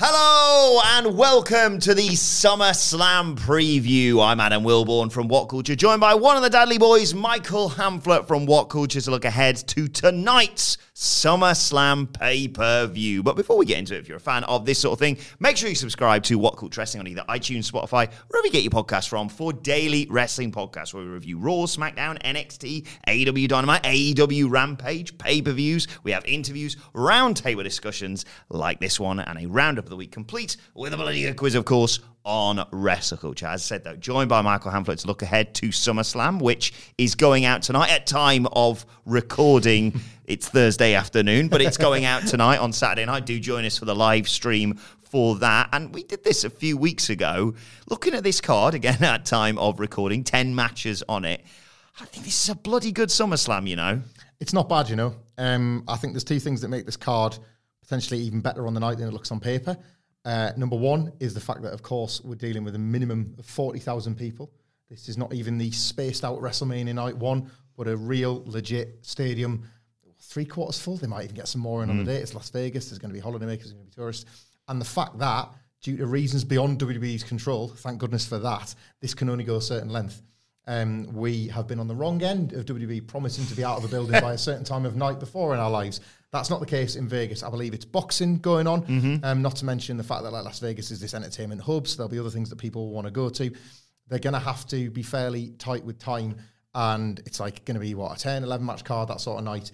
Hello and welcome to the SummerSlam preview. I'm Adam Wilborn from WhatCulture, joined by one of the Dudley Boys, Michael Hamflett from WhatCulture, to look ahead to tonight's SummerSlam pay-per-view. But before we get into it, if you're a fan of this sort of thing, make sure you subscribe to WhatCulture Wrestling on either iTunes, Spotify, wherever you get your podcasts from, for daily wrestling podcasts where we review Raw, SmackDown, NXT, AEW Dynamite, AEW Rampage, pay-per-views. We have interviews, roundtable discussions like this one, and a roundup of the week complete with a bloody good quiz, of course, on WrestleCulture. As I said, though, joined by Michael Hamflett to look ahead to SummerSlam, which is going out tonight at time of recording. It's Thursday afternoon, but it's going out tonight on Saturday night. Do join us for the live stream for that. And we did this a few weeks ago. Looking at this card, again, at time of recording, 10 matches on it. I think this is a bloody good SummerSlam, you know. It's not bad, you know. I think there's two things that make this card potentially even better on the night than it looks on paper. Number one is the fact that, of course, we're dealing with a minimum of 40,000 people. This is not even the spaced-out WrestleMania Night 1, but a real, legit stadium, three-quarters full. They might even get some more in on the day. It's Las Vegas. There's going to be holidaymakers. There's going to be tourists. And the fact that, due to reasons beyond WWE's control, thank goodness for that, this can only go a certain length. We have been on the wrong end of WWE promising to be out of a building by a certain time of night before in our lives. That's not the case in Vegas. I believe it's boxing going on, not to mention the fact that like Las Vegas is this entertainment hub, so there'll be other things that people want to go to. They're going to have to be fairly tight with time, and it's like going to be, what, a 10, 11-match card, that sort of night.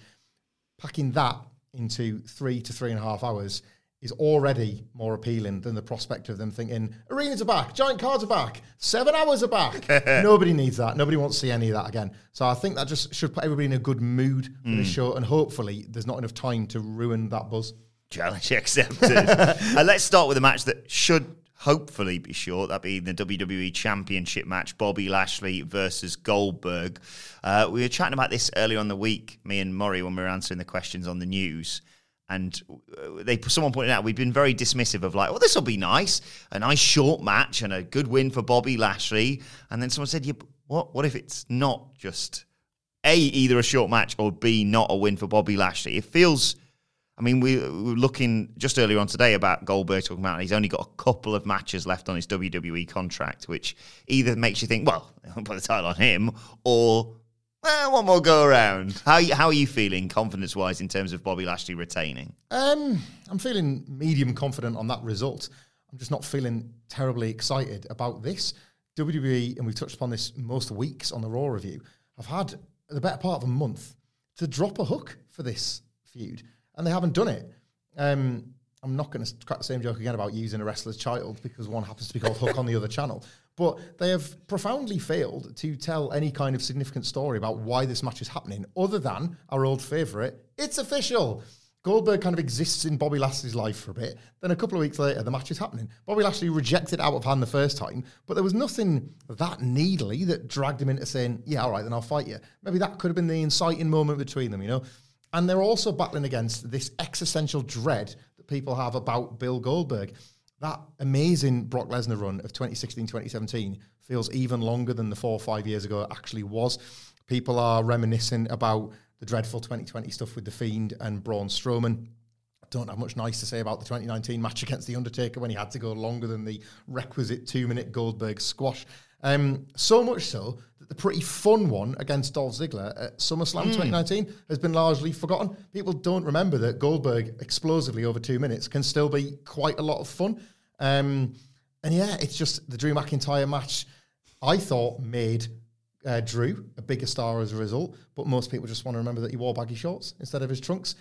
Packing that into 3 to 3.5 hours is already more appealing than the prospect of them thinking, arenas are back, giant cards are back, 7 hours are back. Nobody needs that. Nobody wants to see any of that again. So I think that just should put everybody in a good mood for the show, and hopefully there's not enough time to ruin that buzz. Challenge accepted. And let's start with a match that should hopefully be short, that being the WWE Championship match, Bobby Lashley versus Goldberg. We were chatting about this earlier on the week, me and Murray, when we were answering the questions on the news. And someone pointed out, we've been very dismissive of like, oh, this will be nice. A nice short match and a good win for Bobby Lashley. And then someone said, yeah, what if it's not just, A, either a short match or B, not a win for Bobby Lashley? It feels, I mean, we were looking just earlier on today about Goldberg talking about he's only got a couple of matches left on his WWE contract, which either makes you think, well, I'll put the title on him, or... well, one more go around. How are you feeling confidence-wise in terms of Bobby Lashley retaining? I'm feeling medium confident on that result. I'm just not feeling terribly excited about this. WWE, and we've touched upon this most weeks on the Raw review, have had the better part of a month to drop a hook for this feud, and they haven't done it. I'm not going to crack the same joke again about using a wrestler's child because one happens to be called Hook on the other channel. But they have profoundly failed to tell any kind of significant story about why this match is happening, other than our old favourite, it's official. Goldberg kind of exists in Bobby Lashley's life for a bit. Then a couple of weeks later, the match is happening. Bobby Lashley rejected out of hand the first time, but there was nothing that needly that dragged him into saying, yeah, all right, then I'll fight you. Maybe that could have been the inciting moment between them, you know? And they're also battling against this existential dread that people have about Bill Goldberg. That amazing Brock Lesnar run of 2016-2017 feels even longer than the 4 or 5 years ago it actually was. People are reminiscing about the dreadful 2020 stuff with The Fiend and Braun Strowman. I don't have much nice to say about the 2019 match against The Undertaker when he had to go longer than the requisite 2-minute Goldberg squash. So much so that the pretty fun one against Dolph Ziggler at SummerSlam 2019 has been largely forgotten. People don't remember that Goldberg explosively over 2 minutes can still be quite a lot of fun. And yeah, it's just the Drew McIntyre match, I thought, made Drew a bigger star as a result, but most people just want to remember that he wore baggy shorts instead of his trunks.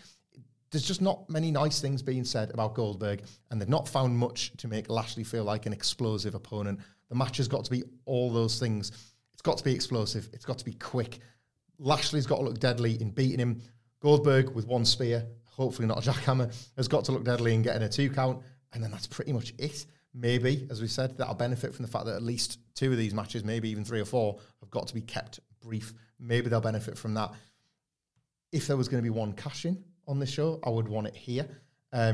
There's just not many nice things being said about Goldberg, and they've not found much to make Lashley feel like an explosive opponent. The match has got to be all those things. It's got to be explosive. It's got to be quick. Lashley's got to look deadly in beating him. Goldberg, with one spear, hopefully not a jackhammer, has got to look deadly in getting a 2 count, and then that's pretty much it. Maybe, as we said, that'll benefit from the fact that at least 2 of these matches, maybe even 3 or 4, have got to be kept brief. Maybe they'll benefit from that. If there was going to be one cash-in on this show, I would want it here. But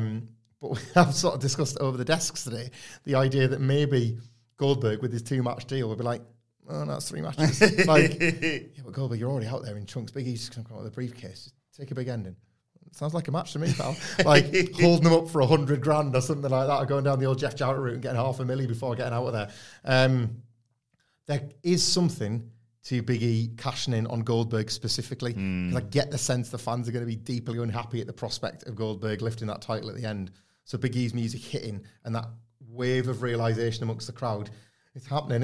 we have sort of discussed over the desks today the idea that maybe Goldberg, with his 2-match deal, would be like, oh, no, that's 3 matches. Like, yeah, but Goldberg, you're already out there in chunks. Big E's just going to come out with a briefcase. Just take a big ending. Sounds like a match to me, pal. Like holding them up for $100,000 or something like that, or going down the old Jeff Jarrett route and getting $500,000 before getting out of there. There is something to Big E cashing in on Goldberg specifically. I get the sense the fans are going to be deeply unhappy at the prospect of Goldberg lifting that title at the end. So Big E's music hitting and that wave of realization amongst the crowd. It's happening,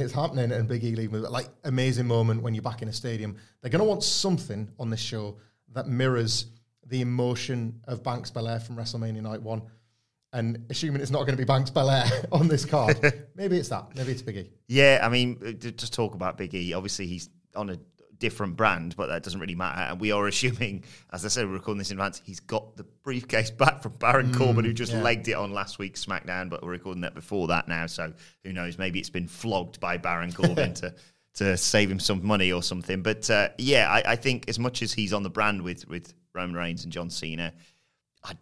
and Big E leaving with it. Like, amazing moment when you're back in a stadium. They're going to want something on this show that mirrors the emotion of Banks Belair from WrestleMania Night 1. And assuming it's not going to be Banks Belair on this card, maybe it's that. Maybe it's Big E. Yeah, I mean, just talk about Big E. Obviously, he's on a different brand, but that doesn't really matter. And we are assuming, as I said, we're recording this in advance, he's got the briefcase back from Baron Corbin, who just legged it on last week's SmackDown, but we're recording that before that now. So who knows? Maybe it's been flogged by Baron Corbin to save him some money or something. But I think as much as he's on the brand with Roman Reigns and John Cena,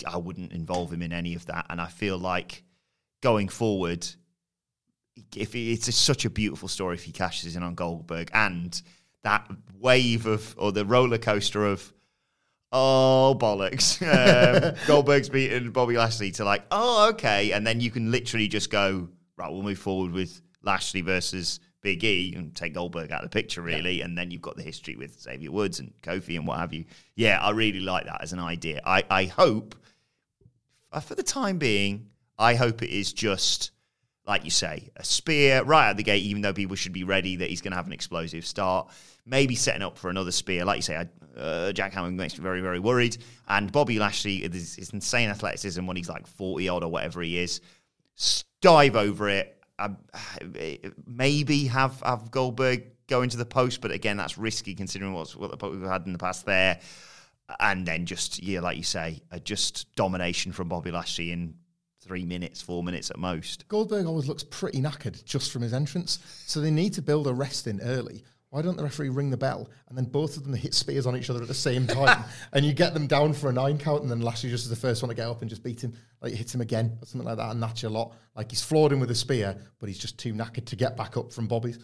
I wouldn't involve him in any of that. And I feel like going forward, if it's such a beautiful story if he cashes in on Goldberg, and that wave of, or the roller coaster of, oh, bollocks, Goldberg's beating Bobby Lashley, to like, oh, okay. And then you can literally just go, right, we'll move forward with Lashley versus Big E and take Goldberg out of the picture, really. Yeah. And then you've got the history with Xavier Woods and Kofi and what have you. Yeah, I really like that as an idea. I hope, for the time being, I hope it is just, like you say, a spear right out the gate, even though people should be ready that he's going to have an explosive start. Maybe setting up for another spear. Like you say, Jack Hammond makes me very, very worried. And Bobby Lashley, his insane athleticism when he's like 40-odd or whatever he is, dive over it. Maybe have Goldberg go into the post, but again, that's risky considering what we've had in the past there. And then just, yeah, like you say, just domination from Bobby Lashley in 3 minutes, 4 minutes at most. Goldberg always looks pretty knackered just from his entrance, so they need to build a rest in early. Why don't the referee ring the bell and then both of them hit spears on each other at the same time and you get them down for a 9 count and then Lashley just is the first one to get up and just beat him, like hits him again or something like that, and that's your lot. Like, he's floored him with a spear, but he's just too knackered to get back up from Bobby's.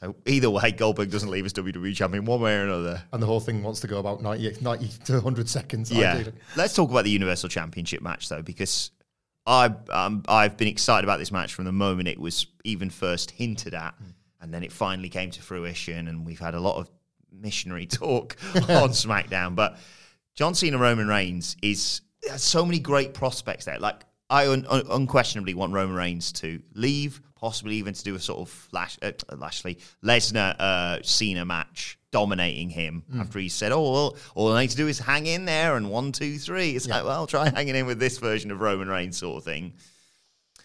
So either way, Goldberg doesn't leave as WWE champion one way or another. And the whole thing wants to go about 90 to 100 seconds. Yeah. Ideally. Let's talk about the Universal Championship match though, because I've been excited about this match from the moment it was even first hinted at. And then it finally came to fruition, and we've had a lot of missionary talk on SmackDown. But John Cena, Roman Reigns has so many great prospects there. Like, I unquestionably want Roman Reigns to leave, possibly even to do a sort of Lesnar-Cena match, dominating him after he said, oh, well, all I need to do is hang in there and 1, 2, 3. It's like, well, try hanging in with this version of Roman Reigns sort of thing.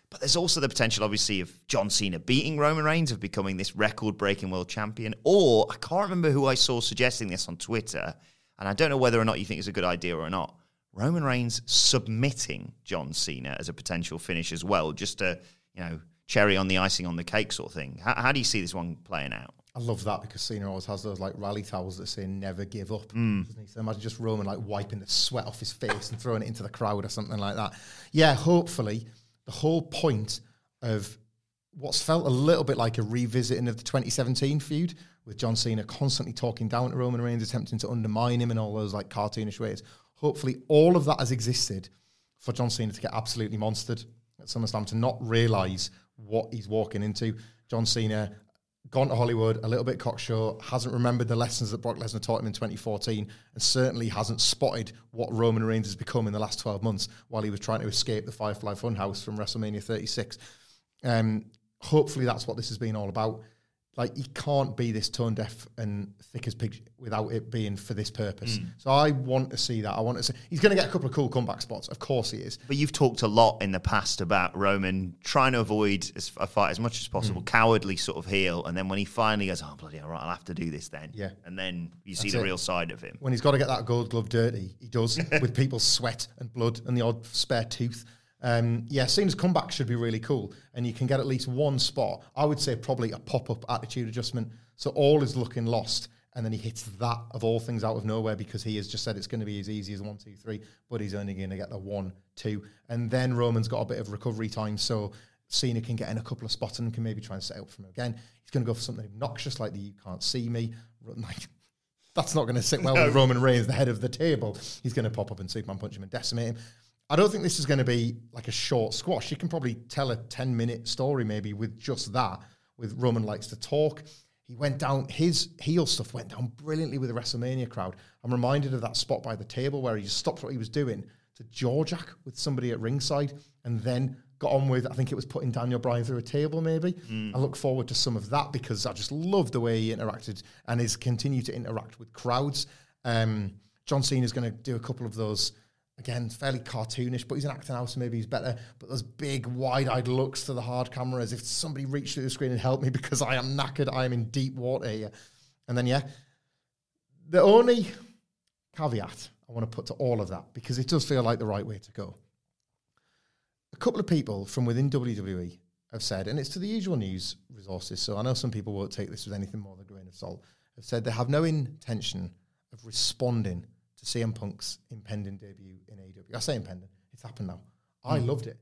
But there's also the potential, obviously, of John Cena beating Roman Reigns, of becoming this record-breaking world champion. Or, I can't remember who I saw suggesting this on Twitter, and I don't know whether or not you think it's a good idea or not, Roman Reigns submitting John Cena as a potential finish as well, just to, cherry on the icing on the cake sort of thing. How do you see this one playing out? I love that, because Cena always has those like rally towels that say never give up. Doesn't he? So imagine just Roman like wiping the sweat off his face and throwing it into the crowd or something like that. Yeah, hopefully. The whole point of what's felt a little bit like a revisiting of the 2017 feud, with John Cena constantly talking down to Roman Reigns, attempting to undermine him in all those like cartoonish ways. Hopefully all of that has existed for John Cena to get absolutely monstered at SummerSlam, to not realise what he's walking into. John Cena gone to Hollywood, a little bit cocksure, hasn't remembered the lessons that Brock Lesnar taught him in 2014, and certainly hasn't spotted what Roman Reigns has become in the last 12 months while he was trying to escape the Firefly Funhouse from WrestleMania 36. Hopefully that's what this has been all about. Like, he can't be this tone-deaf and thick as pig without it being for this purpose. Mm. So I want to see that. I want to see... He's going to get a couple of cool comeback spots. Of course he is. But you've talked a lot in the past about Roman trying to avoid a fight as much as possible, cowardly sort of heel, and then when he finally goes, oh, bloody hell, right, I'll have to do this then. Yeah. And then you see the real side of him. When he's got to get that gold glove dirty, he does, with people's sweat and blood and the odd spare tooth. Yeah, Cena's comeback should be really cool, and you can get at least one spot. I would say probably a pop-up attitude adjustment. So all is looking lost, and then he hits that, of all things, out of nowhere, because he has just said it's going to be as easy as 1, 2, 3, but he's only going to get the 1, 2. And then Roman's got a bit of recovery time, so Cena can get in a couple of spots and can maybe try and set up for him again. He's going to go for something obnoxious like the You Can't See Me. That's not going to sit well with Roman Reigns, the head of the table. He's going to pop up and Superman punch him and decimate him. I don't think this is going to be like a short squash. You can probably tell a 10-minute story maybe with just that, with Roman likes to talk. He went down, his heel stuff went down brilliantly with the WrestleMania crowd. I'm reminded of that spot by the table where he just stopped what he was doing to jawjack with somebody at ringside and then got on with, I think it was putting Daniel Bryan through a table maybe. I look forward to some of that because I just love the way he interacted and is continued to interact with crowds. John Cena is going to do a couple of those. Again, fairly cartoonish, but he's an actor now, so maybe he's better. But those big, wide-eyed looks to the hard camera as if somebody reached through the screen and helped me because I am knackered, I am in deep water here. And then, yeah, the only caveat I want to put to all of that, because it does feel like the right way to go. A couple of people from within WWE have said, and it's to the usual news resources, so I know some people won't take this with anything more than a grain of salt, have said they have no intention of responding CM Punk's impending debut in AEW. I say impending. It's happened now. I loved it.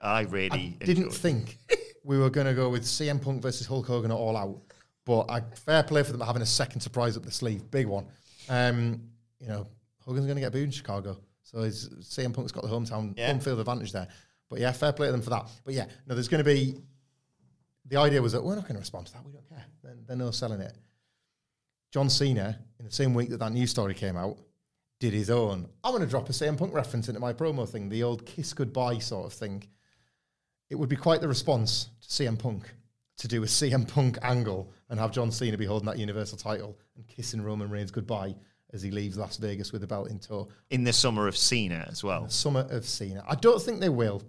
I didn't think we were going to go with CM Punk versus Hulk Hogan at All Out, but fair play for them having a second surprise up the sleeve. Big one. You know, Hogan's going to get booed in Chicago, so CM Punk's got the home field advantage there. But yeah, fair play to them for that. But yeah, no, there's going to be... The idea was that we're not going to respond to that. We don't care. They're no selling it. John Cena, in the same week that news story came out, did his own. I'm going to drop a CM Punk reference into my promo thing, the old kiss goodbye sort of thing. It would be quite the response to CM Punk to do a CM Punk angle and have John Cena be holding that Universal title and kissing Roman Reigns goodbye as he leaves Las Vegas with the belt in tow. In the summer of Cena as well. Summer of Cena. I don't think they will,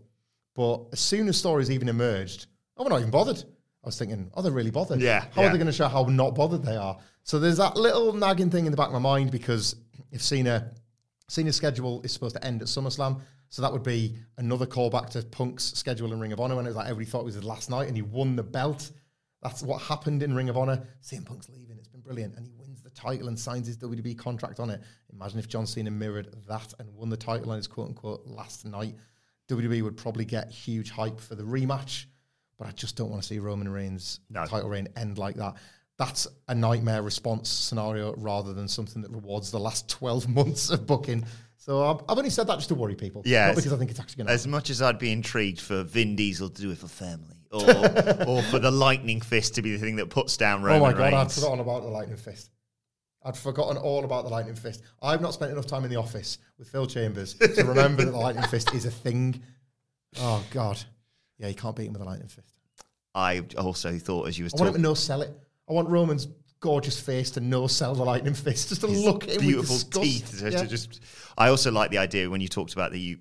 but as soon as stories even emerged, oh, we're not even bothered. I was thinking, oh, they're really bothered. Yeah. How are they going to show how not bothered they are? So there's that little nagging thing in the back of my mind because... If Cena's schedule is supposed to end at SummerSlam, so that would be another callback to Punk's schedule in Ring of Honor when it was like everybody thought it was his last night and he won the belt. That's what happened in Ring of Honor. CM Punk's leaving. It's been brilliant. And he wins the title and signs his WWE contract on it. Imagine if John Cena mirrored that and won the title on his quote-unquote last night. WWE would probably get huge hype for the rematch, but I just don't want to see Roman Reigns' title reign end like that. That's a nightmare response scenario rather than something that rewards the last 12 months of booking. So I've only said that just to worry people. Yeah. Not because I think it's actually going to happen. As much as I'd be intrigued for Vin Diesel to do it for family or for the lightning fist to be the thing that puts down Roman Reigns. Oh my God, I'd forgotten about the lightning fist. I'd forgotten all about the lightning fist. I've not spent enough time in the office with Phil Chambers to remember that the lightning fist is a thing. Oh God. Yeah, you can't beat him with a lightning fist. I also thought as you was talking... I want him to no-sell it. I want Roman's gorgeous face to no-sell the lightning fist, just to his look at him beautiful with teeth. To just, I also like the idea when you talked about the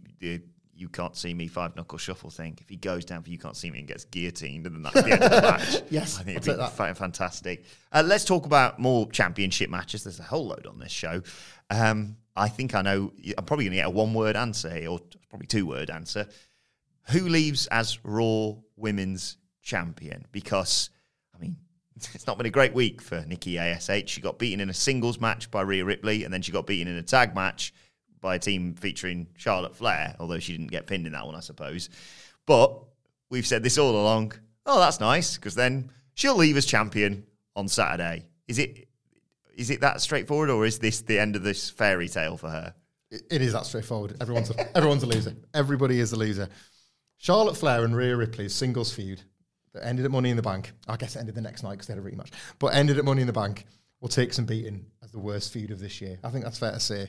You Can't See Me five-knuckle shuffle thing. If he goes down for You Can't See Me and gets guillotined, and then that's the end of the match. Yes, I think it'd be fantastic. Let's talk about more championship matches. There's a whole load on this show. I think I know. I'm probably going to get a one-word answer here, or probably two-word answer. Who leaves as Raw Women's Champion? Because, I mean... It's not been a great week for Nikki A.S.H. She got beaten in a singles match by Rhea Ripley, and then she got beaten in a tag match by a team featuring Charlotte Flair, although she didn't get pinned in that one, I suppose. But we've said this all along. Oh, that's nice, because then she'll leave as champion on Saturday. Is it that straightforward, or is this the end of this fairy tale for her? It is that straightforward. Everyone's a loser. Everybody is a loser. Charlotte Flair and Rhea Ripley's singles feud that ended at Money in the Bank. I guess it ended the next night because they had a rematch. But ended at Money in the Bank will take some beating as the worst feud of this year. I think that's fair to say.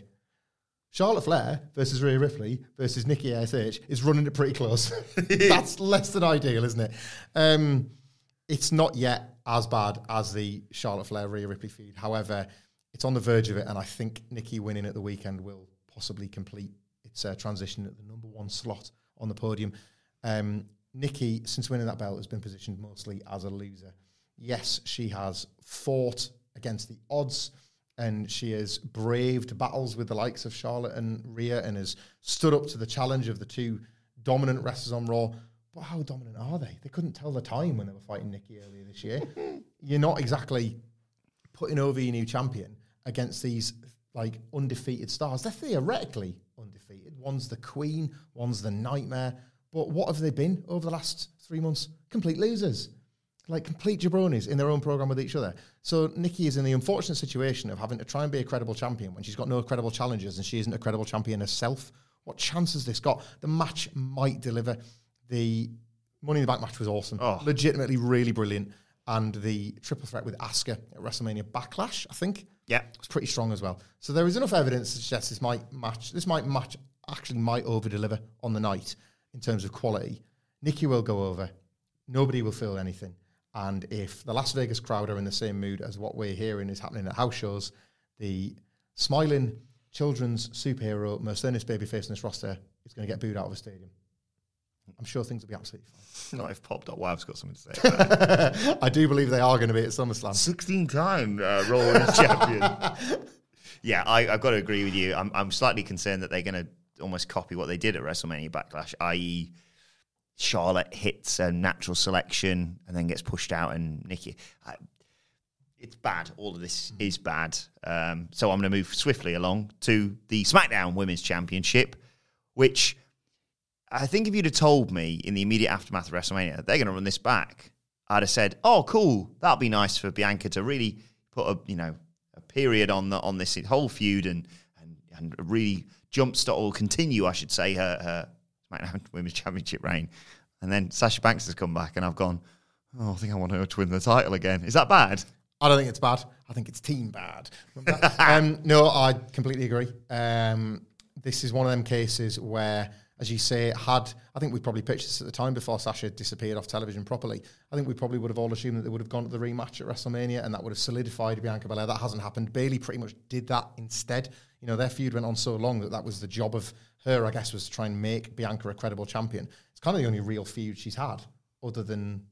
Charlotte Flair versus Rhea Ripley versus Nikki A.S.H. is running it pretty close. That's less than ideal, isn't it? It's not yet as bad as the Charlotte Flair-Rhea Ripley feud. However, it's on the verge of it, and I think Nikki winning at the weekend will possibly complete its transition at the number one slot on the podium. Nikki, since winning that belt, has been positioned mostly as a loser. Yes, she has fought against the odds, and she has braved battles with the likes of Charlotte and Rhea and has stood up to the challenge of the two dominant wrestlers on Raw. But how dominant are they? They couldn't tell the time when they were fighting Nikki earlier this year. You're not exactly putting over your new champion against these like undefeated stars. They're theoretically undefeated. One's the queen, one's the nightmare. But what have they been over the last 3 months? Complete losers. Like complete jabronis in their own program with each other. So Nikki is in the unfortunate situation of having to try and be a credible champion when she's got no credible challengers and she isn't a credible champion herself. What chance has this got? The match might deliver. The Money in the Bank match was awesome. Oh. Legitimately really brilliant. And the triple threat with Asuka at WrestleMania Backlash, I think. Yeah. It was pretty strong as well. So there is enough evidence to suggest this might over-deliver on the night in terms of quality. Nikki will go over. Nobody will feel anything. And if the Las Vegas crowd are in the same mood as what we're hearing is happening at house shows, the smiling children's superhero, most earnest babyface in this roster, is going to get booed out of a stadium. I'm sure things will be absolutely fine. Not if Pop.Wav's got something to say. I do believe they are going to be at SummerSlam. 16-time Raw champion. Yeah, I've got to agree with you. I'm slightly concerned that they're going to almost copy what they did at WrestleMania Backlash, i.e., Charlotte hits a natural selection and then gets pushed out, and Nikki. It's bad. All of this is bad. So I'm going to move swiftly along to the SmackDown Women's Championship, which I think if you'd have told me in the immediate aftermath of WrestleMania, they're going to run this back, I'd have said, "Oh, cool. That'll be nice for Bianca to really put a period on this whole feud and really jumpstart or continue, I should say, her SmackDown Women's Championship reign." And then Sasha Banks has come back and I've gone, oh, I think I want her to win the title again. Is that bad? I don't think it's bad. I think it's team bad. No, I completely agree. This is one of them cases where, as you say, I think we probably pitched this at the time before Sasha disappeared off television properly. I think we probably would have all assumed that they would have gone to the rematch at WrestleMania and that would have solidified Bianca Belair. That hasn't happened. Bayley pretty much did that instead. You know, their feud went on so long that was the job of her, I guess, was to try and make Bianca a credible champion. It's kind of the only real feud she's had other than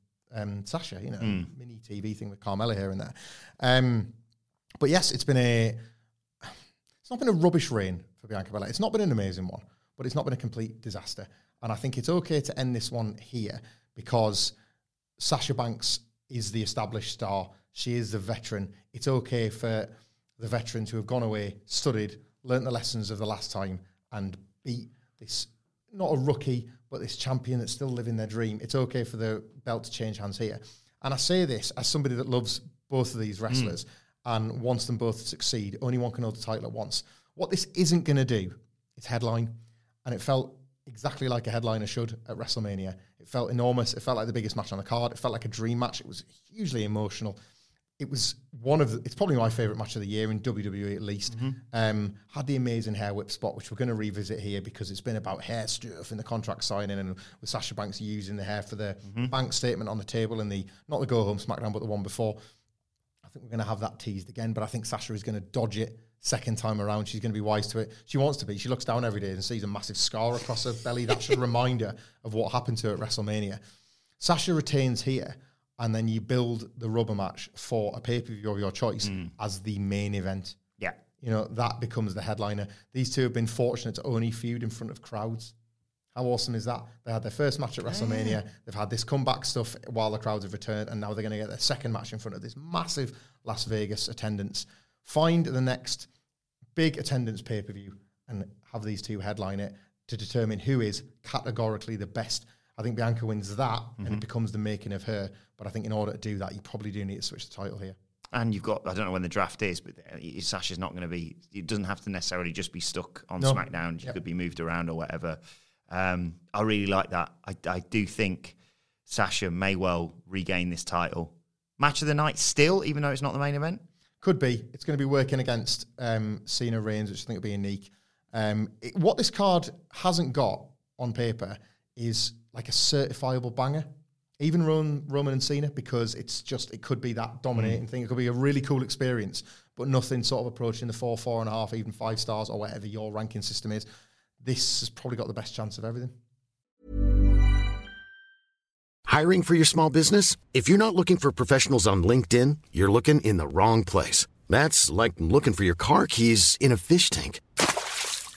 Sasha, mini TV thing with Carmella here and there. But yes, it's not been a rubbish reign for Bianca Belair. It's not been an amazing one, but it's not been a complete disaster. And I think it's okay to end this one here because Sasha Banks is the established star. She is the veteran. It's okay for the veterans who have gone away, studied, learnt the lessons of the last time, and beat this, not a rookie, but this champion that's still living their dream. It's okay for the belt to change hands here. And I say this as somebody that loves both of these wrestlers and wants them both to succeed. Only one can hold the title at once. What this isn't going to do is headline. And it felt exactly like a headliner should at WrestleMania. It felt enormous. It felt like the biggest match on the card. It felt like a dream match. It was hugely emotional. It was it's probably my favourite match of the year in WWE at least. Mm-hmm. Had the amazing hair whip spot, which we're going to revisit here because it's been about hair stuff and the contract signing and with Sasha Banks using the hair for the bank statement on the table and not the go home SmackDown, but the one before. I think we're going to have that teased again, but I think Sasha is going to dodge it second time around. She's going to be wise to it. She wants to be. She looks down every day and sees a massive scar across her belly. That should remind her of what happened to her at WrestleMania. Sasha retains here. And then you build the rubber match for a pay-per-view of your choice as the main event. Yeah. That becomes the headliner. These two have been fortunate to only feud in front of crowds. How awesome is that? They had their first match at WrestleMania. They've had this comeback stuff while the crowds have returned. And now they're going to get their second match in front of this massive Las Vegas attendance. Find the next big attendance pay-per-view and have these two headline it to determine who is categorically the best. I think Bianca wins that, and it becomes the making of her. But I think in order to do that, you probably do need to switch the title here. And you've got, I don't know when the draft is, but Sasha's not going to be, it doesn't have to necessarily just be stuck on SmackDown. She could be moved around or whatever. I really like that. I do think Sasha may well regain this title. Match of the night still, even though it's not the main event? Could be. It's going to be working against Cena Reigns, which I think will be unique. What this card hasn't got on paper is like a certifiable banger. Even Roman and Cena, because it's just, it could be that dominating thing. It could be a really cool experience, but nothing sort of approaching the 4, 4.5, even 5 stars or whatever your ranking system is. This has probably got the best chance of everything. Hiring for your small business? If you're not looking for professionals on LinkedIn, you're looking in the wrong place. That's like looking for your car keys in a fish tank.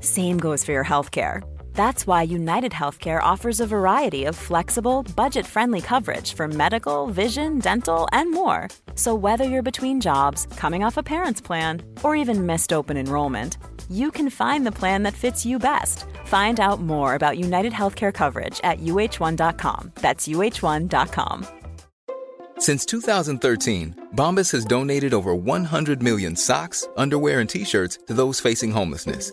Same goes for your healthcare. That's why United Healthcare offers a variety of flexible, budget-friendly coverage for medical, vision, dental, and more. So whether you're between jobs, coming off a parent's plan, or even missed open enrollment, you can find the plan that fits you best. Find out more about United Healthcare coverage at uh1.com. That's uh1.com. Since 2013, Bombas has donated over 100 million socks, underwear, and T-shirts to those facing homelessness.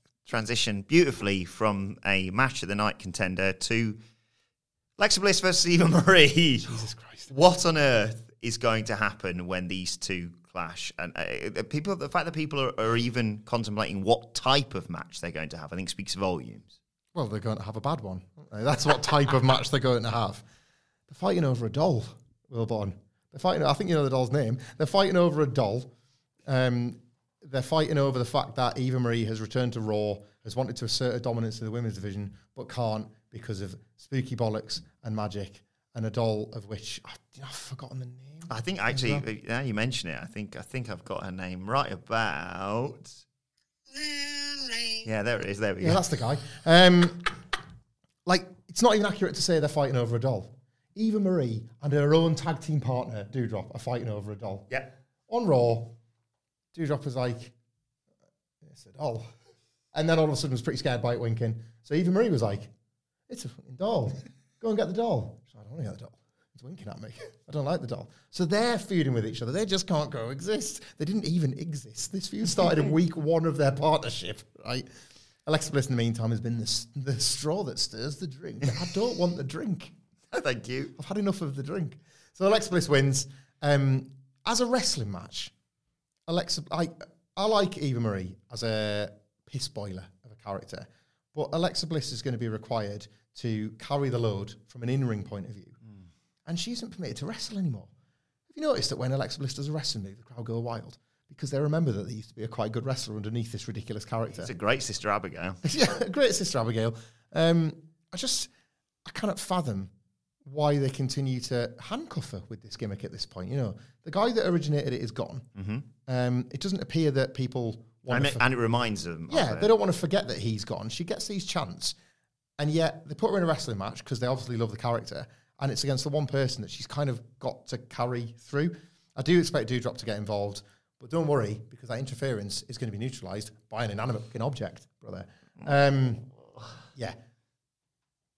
transition beautifully from a match of the night contender to Alexa Bliss versus Eva Marie. Jesus Christ. What on earth is going to happen when these two clash? And the fact that people are even contemplating what type of match they're going to have, I think speaks volumes. Well, they're going to have a bad one. That's what type of match they're going to have. They're fighting over a doll, Wilborn. They're fighting, I think you know the doll's name. They're fighting over a doll. They're fighting over the fact that Eva Marie has returned to Raw, has wanted to assert her dominance in the women's division, but can't because of spooky bollocks and magic and a doll of which I've forgotten the name. I think actually, now you mention it, I think I've got her name right about. Yeah, there it is. There we go. Yeah, that's the guy. It's not even accurate to say they're fighting over a doll. Eva Marie and her own tag team partner, Doudrop, are fighting over a doll. Yeah. On Raw, Doudrop was like, it's a doll. And then all of a sudden was pretty scared by it winking. So Eva Marie was like, it's a fucking doll. Go and get the doll. She's like, I don't want to get the doll. It's winking at me. I don't like the doll. So they're feuding with each other. They just can't coexist. They didn't even exist. This feud started in week 1 of their partnership, right? Alexa Bliss, in the meantime, has been the straw that stirs the drink. I don't want the drink. No, thank you. I've had enough of the drink. So Alexa Bliss wins. As a wrestling match, Alexa, I like Eva Marie as a piss boiler of a character, but Alexa Bliss is going to be required to carry the load from an in-ring point of view, and she isn't permitted to wrestle anymore. Have you noticed that when Alexa Bliss does a wrestling move, the crowd go wild because they remember that they used to be a quite good wrestler underneath this ridiculous character? It's a great Sister Abigail. Yeah, a great Sister Abigail. I cannot fathom why they continue to handcuff her with this gimmick at this point. You know, the guy that originated it is gone. Mm-hmm. It doesn't appear that people want to... And it reminds them. Yeah, they don't want to forget that he's gone. She gets these chants, and yet they put her in a wrestling match because they obviously love the character, and it's against the one person that she's kind of got to carry through. I do expect Doudrop to get involved, but don't worry, because that interference is going to be neutralised by an inanimate fucking object, brother. Yeah.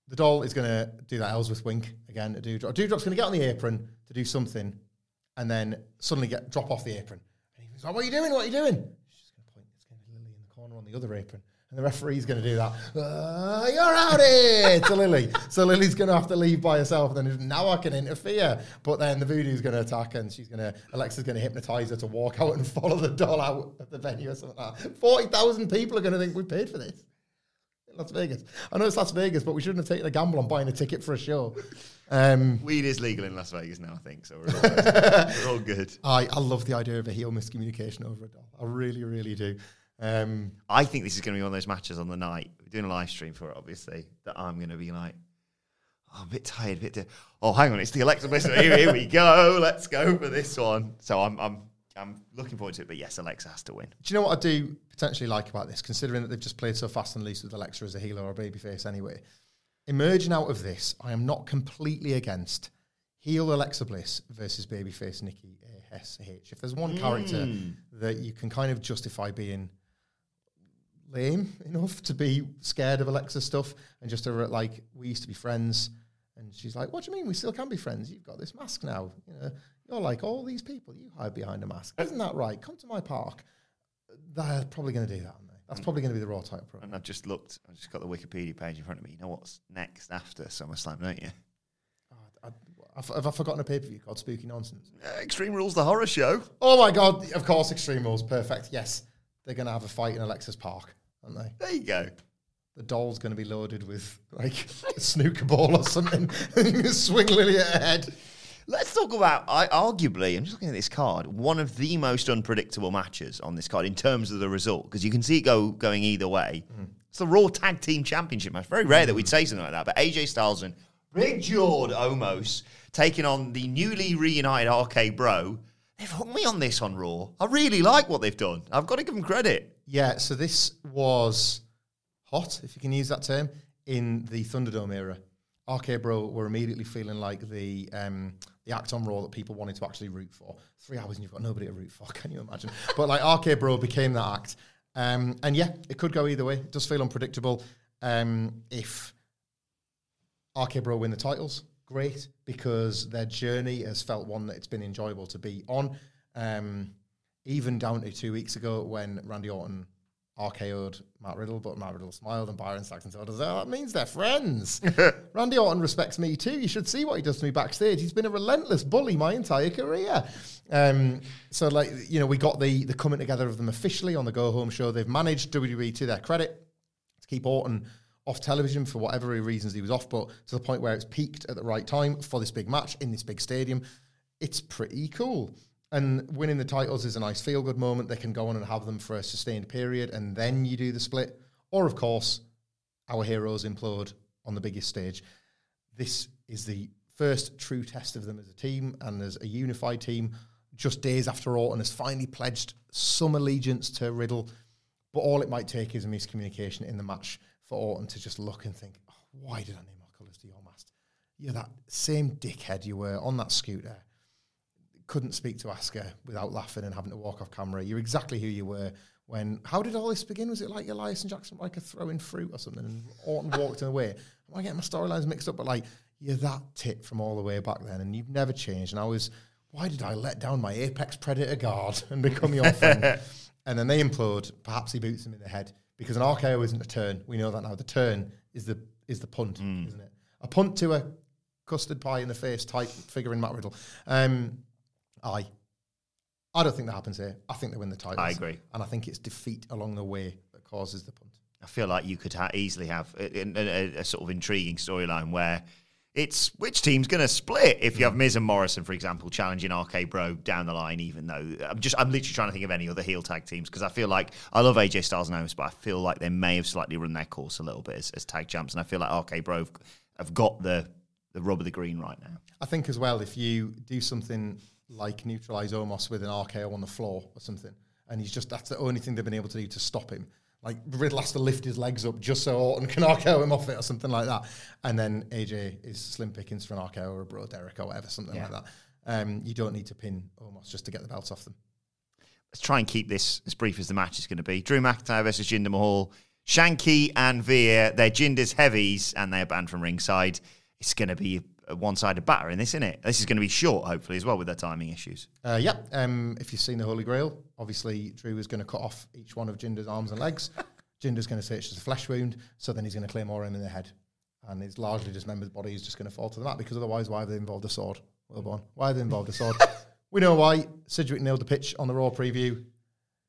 The doll is going to do that Ellsworth wink again to Doudrop. Doudrop's going to get on the apron to do something and then suddenly drop off the apron. And he's like, what are you doing? What are you doing? She's going to point. It's going to be Lily in the corner on the other apron. And the referee's going to do that. You're out here to Lily. So Lily's going to have to leave by herself. And then now I can interfere. But then the voodoo's going to attack and Alexa's going to hypnotize her to walk out and follow the doll out of the venue or something like that. 40,000 people are going to think we paid for this. Las Vegas. I know it's Las Vegas, but we shouldn't have taken a gamble on buying a ticket for a show. Weed is legal in Las Vegas now, I think, so we're all good. I love the idea of a heel miscommunication over a doll. I really, really do. I think this is going to be one of those matches on the night. We're doing a live stream for it, obviously, that I'm going to be like, oh, I'm a bit tired, oh, hang on, it's the Alexa Bliss. Here we go. Let's go for this one. So I'm looking forward to it, but yes, Alexa has to win. Do you know what I do potentially like about this, considering that they've just played so fast and loose with Alexa as a heel or a babyface anyway? Emerging out of this, I am not completely against heel Alexa Bliss versus babyface Nikki A.S.H. If there's one character that you can kind of justify being lame enough to be scared of Alexa stuff and just like, we used to be friends, and she's like, what do you mean we still can be friends? You've got this mask now, you know. You're like all these people you hide behind a mask. Isn't that right? Come to my park. They're probably going to do that, aren't they? That's probably going to be the Raw title program. And I've just got the Wikipedia page in front of me. You know what's next after SummerSlam, don't you? Have I forgotten a pay-per-view called Spooky Nonsense? Extreme Rules, the horror show. Oh my God, of course, Extreme Rules, perfect. Yes, they're going to have a fight in Alexa's park, aren't they? There you go. The doll's going to be loaded with like a snooker ball or something. Swing Lily at her head. Let's talk about, arguably, I'm just looking at this card, one of the most unpredictable matches on this card in terms of the result, because you can see it going either way. It's the Raw Tag Team Championship match. Very rare that we'd say something like that, but AJ Styles and big-jawed Omos taking on the newly reunited RK Bro. They've hung me on this on Raw. I really like what they've done. I've got to give them credit. Yeah, so this was hot, if you can use that term, in the Thunderdome era. RK Bro were immediately feeling like the act on Raw that people wanted to actually root for. 3 hours and you've got nobody to root for, can you imagine? But like RK Bro became that act. And yeah, it could go either way. It does feel unpredictable. If RK Bro win the titles, great, because their journey has felt one that it's been enjoyable to be on. Even down to 2 weeks ago when Randy Orton RKO'd Matt Riddle, but Matt Riddle smiled and Byron Saxon told us, oh, that means they're friends. Randy Orton respects me too. You should see what he does to me backstage. He's been a relentless bully my entire career. So, like, you know, we got the coming together of them officially on the go-home show. They've managed, WWE to their credit, to keep Orton off television for whatever reasons he was off, but to the point where it's peaked at the right time for this big match in this big stadium. It's pretty cool. And winning the titles is a nice feel-good moment. They can go on and have them for a sustained period, and then you do the split. Or, of course, our heroes implode on the biggest stage. This is the first true test of them as a team and as a unified team, just days after Orton has finally pledged some allegiance to Riddle. But all it might take is a miscommunication in the match for Orton to just look and think, oh, why did I name my colours to your mast? You're that same dickhead you were on that scooter. Couldn't speak to Asuka without laughing and having to walk off camera. You're exactly who you were when... How did all this begin? Was it like Elias and Jackson, like a throwing fruit or something? And Orton walked away. Am I getting my storylines mixed up? But like, you're that tit from all the way back then and you've never changed. And I was, why did I let down my apex predator guard and become your friend? And then they implode. Perhaps he boots them in the head because an RKO isn't a turn. We know that now. The turn is the punt, isn't it? A punt to a custard pie in the face type figure in Matt Riddle. I don't think that happens here. I think they win the titles. I agree. And I think it's defeat along the way that causes the punt. I feel like you could easily have a sort of intriguing storyline where it's which team's going to split. If you have Miz and Morrison, for example, challenging RK Bro down the line, even though I'm literally trying to think of any other heel tag teams because I feel like I love AJ Styles and Omos, but I feel like they may have slightly run their course a little bit as tag champs. And I feel like RK Bro have got the rub of the green right now. I think as well, if you do something like neutralise Omos with an RKO on the floor or something. And that's the only thing they've been able to do to stop him. Like, Riddle has to lift his legs up just so Orton can RKO him off it or something like that. And then AJ is slim pickings for an RKO or a Bro Derek or whatever, something like that. You don't need to pin Omos just to get the belts off them. Let's try and keep this as brief as the match is going to be. Drew McIntyre versus Jinder Mahal. Shanky and Veer, they're Jinder's heavies and they're banned from ringside. It's going to be a one-sided batter in this, isn't it? This is going to be short, hopefully, as well, with their timing issues. If you've seen the Holy Grail, obviously Drew is going to cut off each one of Jinder's arms and legs. Jinder's going to say it's just a flesh wound, so then he's going to claim more in the head. And his largely dismembered body is just going to fall to the mat, because otherwise, why have they involved a sword? Wilborn, why have they involved a sword? We know why. Sidgwick nailed the pitch on the Raw preview.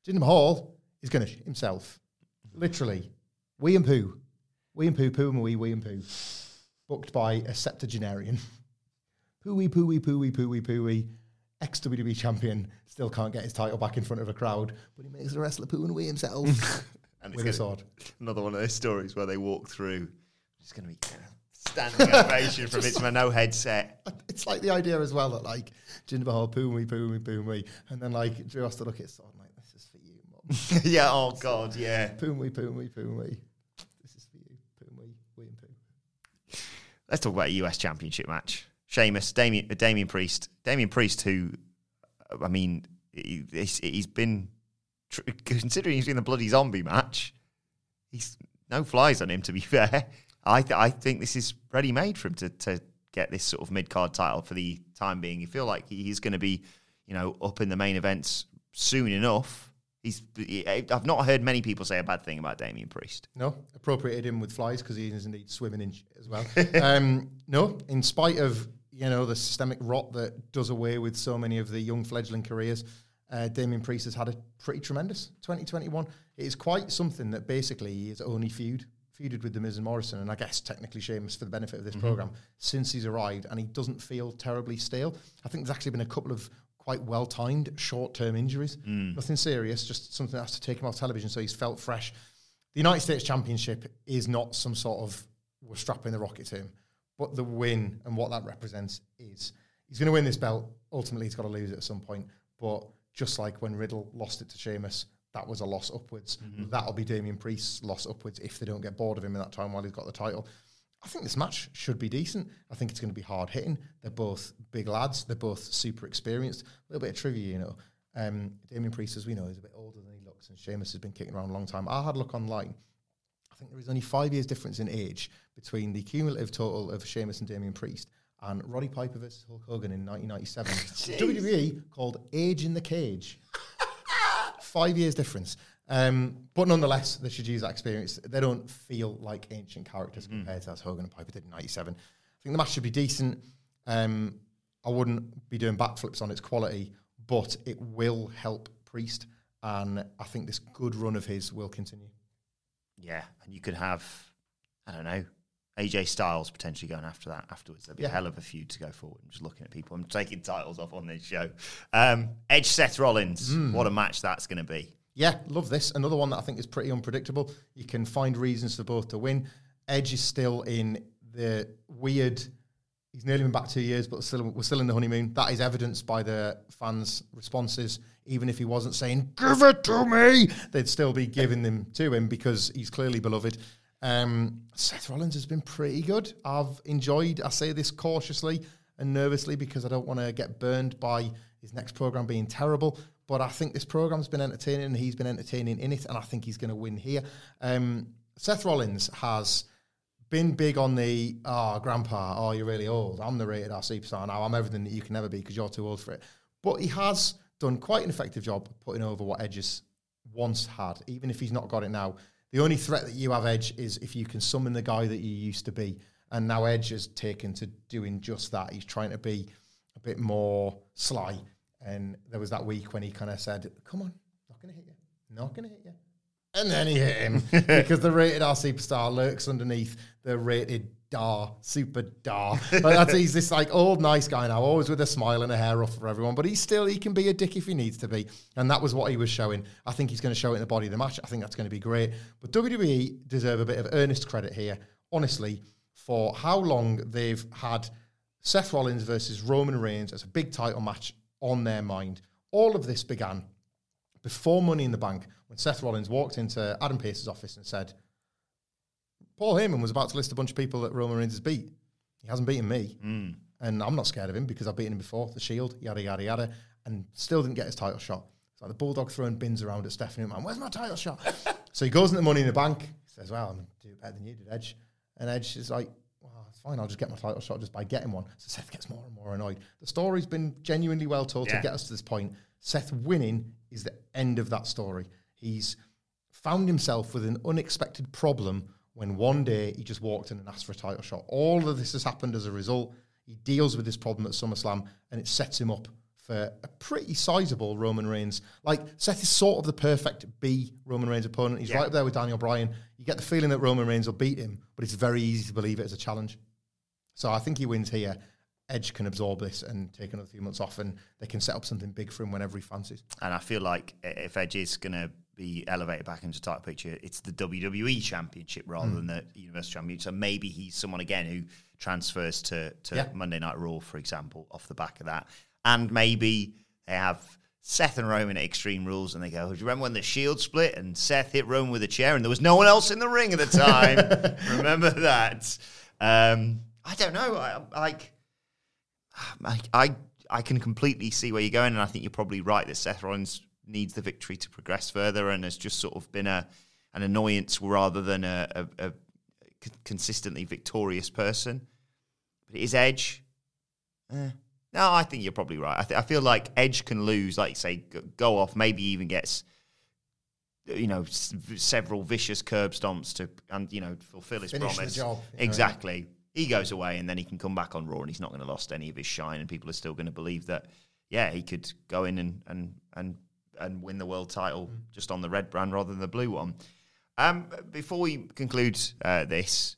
Jinder Mahal is going to himself. Literally. Wee and poo. Wee and poo, poo and wee, wee and poo. Booked by a septuagenarian. Poo-wee, poo-wee, poo-wee, poo-wee, poo-wee. Ex-WWE champion, still can't get his title back in front of a crowd, but he makes the wrestler poo and wee himself with a sword. Another one of those stories where they walk through. It's going to be standing ovation from it's like, my no headset. It's like the idea as well that like Jinder Mahal, poo and wee, poo and wee, poo and wee, and then like Drew has to look at his sword and like, this is for you, Mum. Yeah, oh God, so, yeah. Poo and wee, poo and wee, poo and wee. This is for you, poo and wee, wee and poo. Let's talk about a US Championship match. Sheamus, Damian Priest. Damian Priest, who, I mean, he's been, considering he's in the bloody zombie match, he's no flies on him, to be fair. I think this is ready-made for him to get this sort of mid-card title for the time being. You feel like he's going to be, you know, up in the main events soon enough. I've not heard many people say a bad thing about Damian Priest. No, appropriated him with flies because he is indeed swimming in shit as well. No, in spite of, you know, the systemic rot that does away with so many of the young fledgling careers, Damian Priest has had a pretty tremendous 2021. It is quite something that basically he has only feuded with The Miz and Morrison, and I guess technically Sheamus for the benefit of this program, since he's arrived, and he doesn't feel terribly stale. I think there's actually been a couple of quite well-timed short-term injuries. Nothing serious, just something that has to take him off television so he's felt fresh. The United States Championship is not some sort of, we're strapping the rocket to him, but the win and what that represents is. He's going to win this belt. Ultimately, he's got to lose it at some point, but just like when Riddle lost it to Sheamus, that was a loss upwards. That'll be Damian Priest's loss upwards if they don't get bored of him in that time while he's got the title. I think this match should be decent. I think it's going to be hard-hitting. They're both big lads. They're both super experienced. A little bit of trivia, you know. Damian Priest, as we know, is a bit older than he looks, and Sheamus has been kicking around a long time. I had a look online. I think there is only 5 years difference in age between the cumulative total of Sheamus and Damian Priest and Roddy Piper versus Hulk Hogan in 1997. WWE called Age in the Cage. 5 years difference. But nonetheless, they should use that experience. They don't feel like ancient characters compared to as Hogan and Piper did in 97. I think the match should be decent. I wouldn't be doing backflips on its quality, but it will help Priest, and I think this good run of his will continue. Yeah, and you could have, I don't know, AJ Styles potentially going after that afterwards. There'll be a hell of a feud to go forward. I'm just looking at people. I'm taking titles off on this show. Edge, Seth Rollins. What a match that's going to be. Yeah, love this. Another one that I think is pretty unpredictable. You can find reasons for both to win. Edge is still in the weird... He's nearly been back 2 years, but we're still in the honeymoon. That is evidenced by the fans' responses. Even if he wasn't saying, give it to me, they'd still be giving them to him because he's clearly beloved. Seth Rollins has been pretty good. I've enjoyed, I say this cautiously and nervously because I don't want to get burned by his next program being terrible. But I think this program's been entertaining, and he's been entertaining in it, and I think he's going to win here. Seth Rollins has been big on the, grandpa, you're really old. I'm the rated R superstar now. I'm everything that you can never be because you're too old for it. But he has done quite an effective job putting over what Edge has once had, even if he's not got it now. The only threat that you have, Edge, is if you can summon the guy that you used to be. And now Edge has taken to doing just that. He's trying to be a bit more sly. And there was that week when he kind of said, come on, not going to hit you, not going to hit you. And then he hit him because the rated R superstar lurks underneath the rated dar, super dar. He's this like old nice guy now, always with a smile and a hair off for everyone. But he can be a dick if he needs to be. And that was what he was showing. I think he's going to show it in the body of the match. I think that's going to be great. But WWE deserve a bit of earnest credit here, honestly, for how long they've had Seth Rollins versus Roman Reigns as a big title match on their mind. All of this began before Money in the Bank, when Seth Rollins walked into Adam Pearce's office and said, Paul Heyman was about to list a bunch of people that Roman Reigns has beat. He hasn't beaten me, and I'm not scared of him because I've beaten him before, the Shield, yada, yada, yada, and still didn't get his title shot. It's like the Bulldog throwing bins around at Stephanie McMahon. Where's my title shot? So he goes into Money in the Bank, he says, well, I'm going to do better than you did, Edge. And Edge is like, fine, I'll just get my title shot just by getting one. So Seth gets more and more annoyed. The story's been genuinely well told to get us to this point. Seth winning is the end of that story. He's found himself with an unexpected problem when one day he just walked in and asked for a title shot. All of this has happened as a result. He deals with this problem at SummerSlam, and it sets him up for a pretty sizable Roman Reigns. Like, Seth is sort of the perfect B Roman Reigns opponent. He's right up there with Daniel Bryan. You You get the feeling that Roman Reigns will beat him, but it's very easy to believe it as a challenge. So I think he wins here. Edge can absorb this and take another few months off, and they can set up something big for him whenever he fancies. And I feel like if Edge is going to be elevated back into the title picture, it's the WWE Championship rather than the Universal Championship. So maybe he's someone, again, who transfers to Monday Night Raw, for example, off the back of that. And maybe they have Seth and Roman at Extreme Rules, and they go, do you remember when the Shield split and Seth hit Roman with a chair and there was no one else in the ring at the time? Remember that? I don't know. I can completely see where you're going, and I think you're probably right that Seth Rollins needs the victory to progress further, and has just sort of been an annoyance rather than a consistently victorious person. But it is Edge. No, I think you're probably right. I feel like Edge can lose, like you say, go off, maybe even gets, several vicious curb stomps to fulfill his promise. Finish the job. Exactly. Know. He goes away, and then he can come back on Raw, and he's not going to lost any of his shine, and people are still going to believe that, he could go in and win the world title just on the red brand rather than the blue one. Before we conclude this,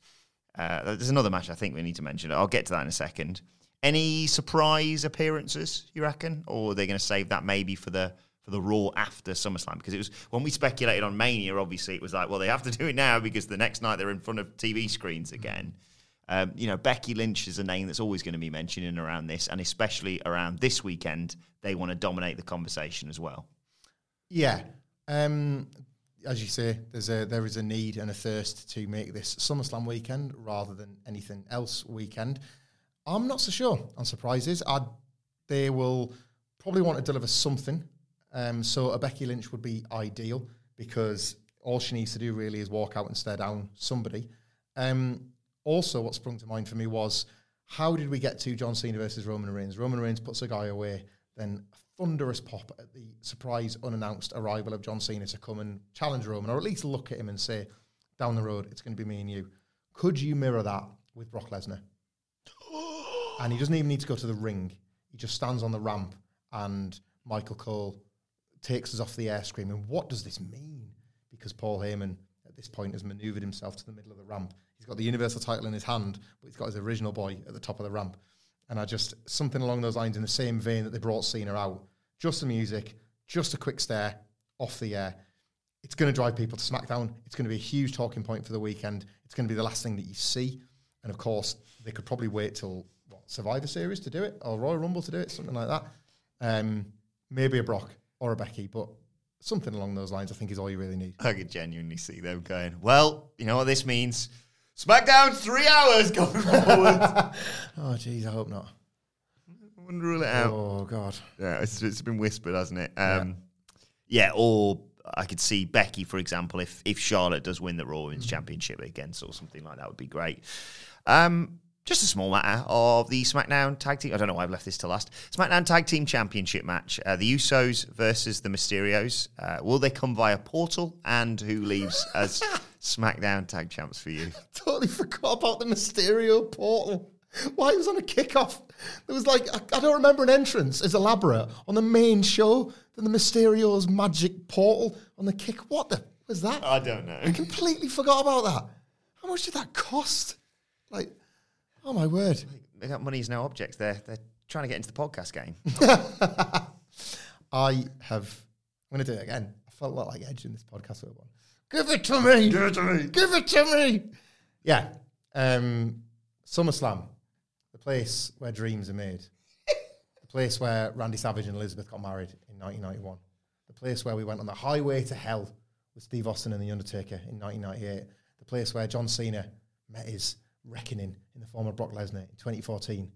there's another match I think we need to mention. I'll get to that in a second. Any surprise appearances, you reckon? Or are they going to save that maybe for the Raw after SummerSlam? Because it was, when we speculated on Mania, obviously, it was like, well, they have to do it now because the next night they're in front of TV screens again. Becky Lynch is a name that's always going to be mentioned in and around this, and especially around this weekend, they want to dominate the conversation as well. Yeah. As you say, there is a need and a thirst to make this SummerSlam weekend rather than anything else weekend. I'm not so sure on surprises. They will probably want to deliver something. So a Becky Lynch would be ideal, because all she needs to do really is walk out and stare down somebody. Also, what sprung to mind for me was, how did we get to John Cena versus Roman Reigns? Roman Reigns puts a guy away, then a thunderous pop at the surprise, unannounced arrival of John Cena to come and challenge Roman, or at least look at him and say, down the road, it's going to be me and you. Could you mirror that with Brock Lesnar? And he doesn't even need to go to the ring. He just stands on the ramp, and Michael Cole takes us off the air screaming, what does this mean? Because Paul Heyman, at this point, has manoeuvred himself to the middle of the ramp. He's got the Universal title in his hand, but he's got his original boy at the top of the ramp. And I just, something along those lines, in the same vein that they brought Cena out. Just the music, just a quick stare, off the air. It's going to drive people to SmackDown. It's going to be a huge talking point for the weekend. It's going to be the last thing that you see. And of course, they could probably wait till Survivor Series to do it, or Royal Rumble to do it, something like that. Maybe a Brock or a Becky, but something along those lines, I think, is all you really need. I could genuinely see them going, well, you know what this means? SmackDown, 3 hours going forward. Oh, jeez, I hope not. I wouldn't rule it out. Oh, God. Yeah, it's been whispered, hasn't it? Or I could see Becky, for example, if Charlotte does win the Raw Women's Championship again, or something like that would be great. Just a small matter of the SmackDown Tag Team. I don't know why I've left this to last. SmackDown Tag Team Championship match. The Usos versus the Mysterios. Will they come via portal? And who leaves as SmackDown Tag Champs for you? I totally forgot about the Mysterio portal. Why? It was on a kickoff. There was I don't remember an entrance as elaborate on the main show than the Mysterio's magic portal on the kick. What the was that? I don't know. I completely forgot about that. How much did that cost? Oh, my word. That money is no object. They're trying to get into the podcast game. I'm going to do it again. I felt a lot like Edge in this podcast. Give it to me! Give it to me! Give it to me! Yeah. SummerSlam. The place where dreams are made. The place where Randy Savage and Elizabeth got married in 1991. The place where we went on the highway to hell with Steve Austin and The Undertaker in 1998. The place where John Cena met his reckoning in the form of Brock Lesnar in 2014.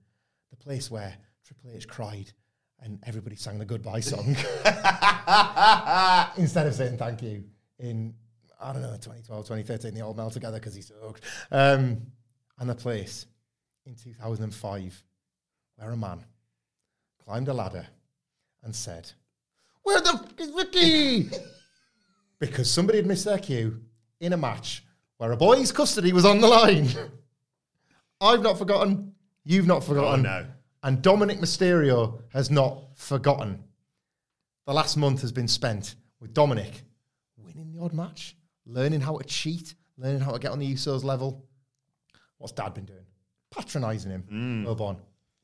The place where Triple H cried and everybody sang the goodbye song instead of saying thank you in, 2012, 2013, they all meld together because he sucked. And the place in 2005 where a man climbed a ladder and said, where the fuck is Ricky? Because somebody had missed their cue in a match where a boy's custody was on the line. I've not forgotten. You've not forgotten. Oh, no. And Dominic Mysterio has not forgotten. The last month has been spent with Dominic winning the odd match, learning how to cheat, learning how to get on the Usos level. What's Dad been doing? Patronising him. Wilborn.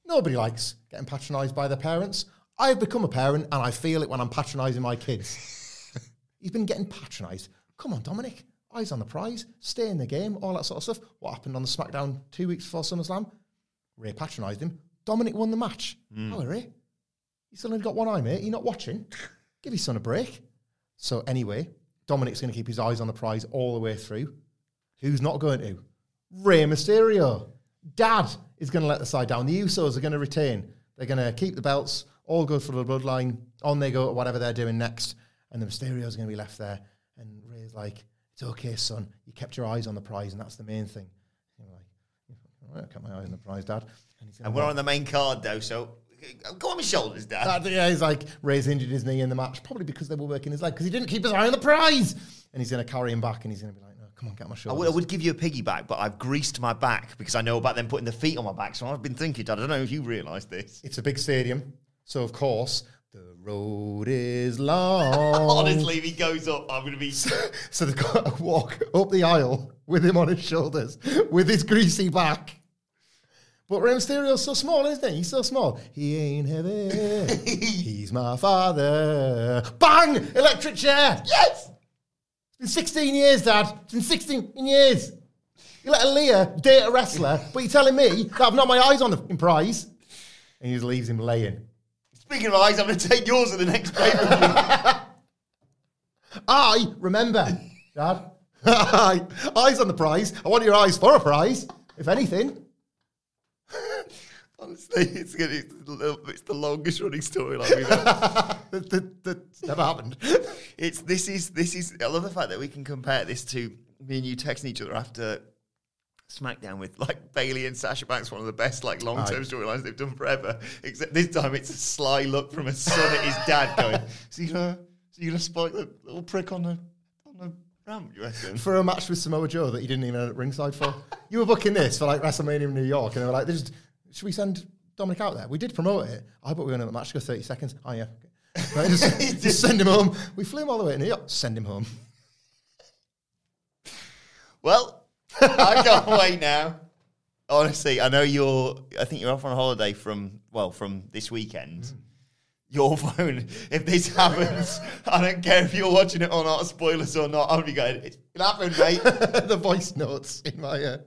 Nobody likes getting patronised by their parents. I've become a parent, and I feel it when I'm patronising my kids. He's been getting patronised. Come on, Dominic. Eyes on the prize. Stay in the game. All that sort of stuff. What happened on the SmackDown 2 weeks before SummerSlam? Ray patronised him. Dominic won the match. Hello, Ray. He's only got one eye, mate. You're not watching. Give your son a break. So anyway, Dominic's going to keep his eyes on the prize all the way through. Who's not going to? Rey Mysterio. Dad is going to let the side down. The Usos are going to retain. They're going to keep the belts, all good for the bloodline. On they go to whatever they're doing next. And the Mysterios are going to be left there. And Rey's like, it's okay, son. You kept your eyes on the prize, and that's the main thing. And you're like, I kept my eyes on the prize, Dad. And we're on the main card, though, so go on my shoulders, Dad. Yeah, he's like, Rey's injured his knee in the match, probably because they were working his leg, because he didn't keep his eye on the prize. And he's going to carry him back, and he's going to be like, come on, get on my shoulders. I would give you a piggyback, but I've greased my back because I know about them putting the feet on my back. So I've been thinking, Dad, I don't know if you realise this. It's a big stadium. So, of course, the road is long. Honestly, if he goes up, I'm going to be... So they've got to walk up the aisle with him on his shoulders, with his greasy back. But Rey Mysterio's so small, isn't he? He's so small. He ain't heavy. He's my father. Bang! Electric chair. Yes! It's been 16 years, Dad. It's been 16 years. You let Aaliyah date a wrestler, but you're telling me that I've not my eyes on the prize. And he just leaves him laying. Speaking of eyes, I'm going to take yours at the next pay-per-view. I remember, Dad. Eyes on the prize. I want your eyes for a prize, if anything. Honestly, it's the longest running storyline we've had. That's never happened. This is. I love the fact that we can compare this to me and you texting each other after SmackDown with like Bayley and Sasha Banks, one of the best like long-term storylines they've done forever. Except this time, it's a sly look from a son at his dad going, "So you're gonna spike the little prick on the ramp, you reckon?" For a match with Samoa Joe that he didn't even end up ringside for. You were booking this for like WrestleMania in New York, and they were like, "This." Should we send Dominic out there? We did promote it. I bet we were going to the match go 30 seconds. Oh, yeah. Right, just send him home. We flew him all the way in here. Send him home. Well, I can't wait now. Honestly, I think you're off on holiday from this weekend. Your phone, if this happens, I don't care if you're watching it or not, spoilers or not, I'll be going, it happened, mate. The voice notes in my ear.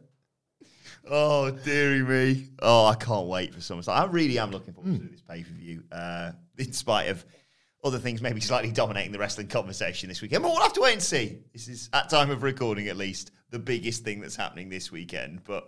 Oh, dearie me. Oh, I can't wait for SummerSlam. I really am looking forward to this pay-per-view, in spite of other things maybe slightly dominating the wrestling conversation this weekend. But we'll have to wait and see. This is, at time of recording at least, the biggest thing that's happening this weekend. But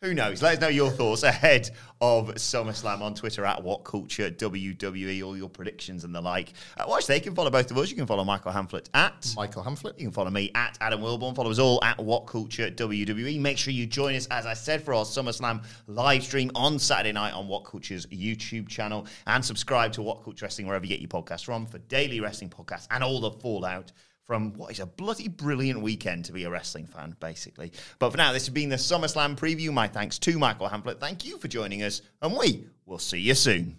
who knows? Let us know your thoughts ahead of SummerSlam on Twitter at WhatCultureWWE, all your predictions and the like. You can follow both of us. You can follow Michael Hamflett at Michael Hamflett. You can follow me at Adam Wilborn. Follow us all at WhatCultureWWE. Make sure you join us, as I said, for our SummerSlam live stream on Saturday night on WhatCulture's YouTube channel. And subscribe to WhatCulture Wrestling wherever you get your podcasts from for daily wrestling podcasts and all the fallout from what is a bloody brilliant weekend to be a wrestling fan, basically. But for now, this has been the SummerSlam preview. My thanks to Michael Hamflett. Thank you for joining us, and we will see you soon.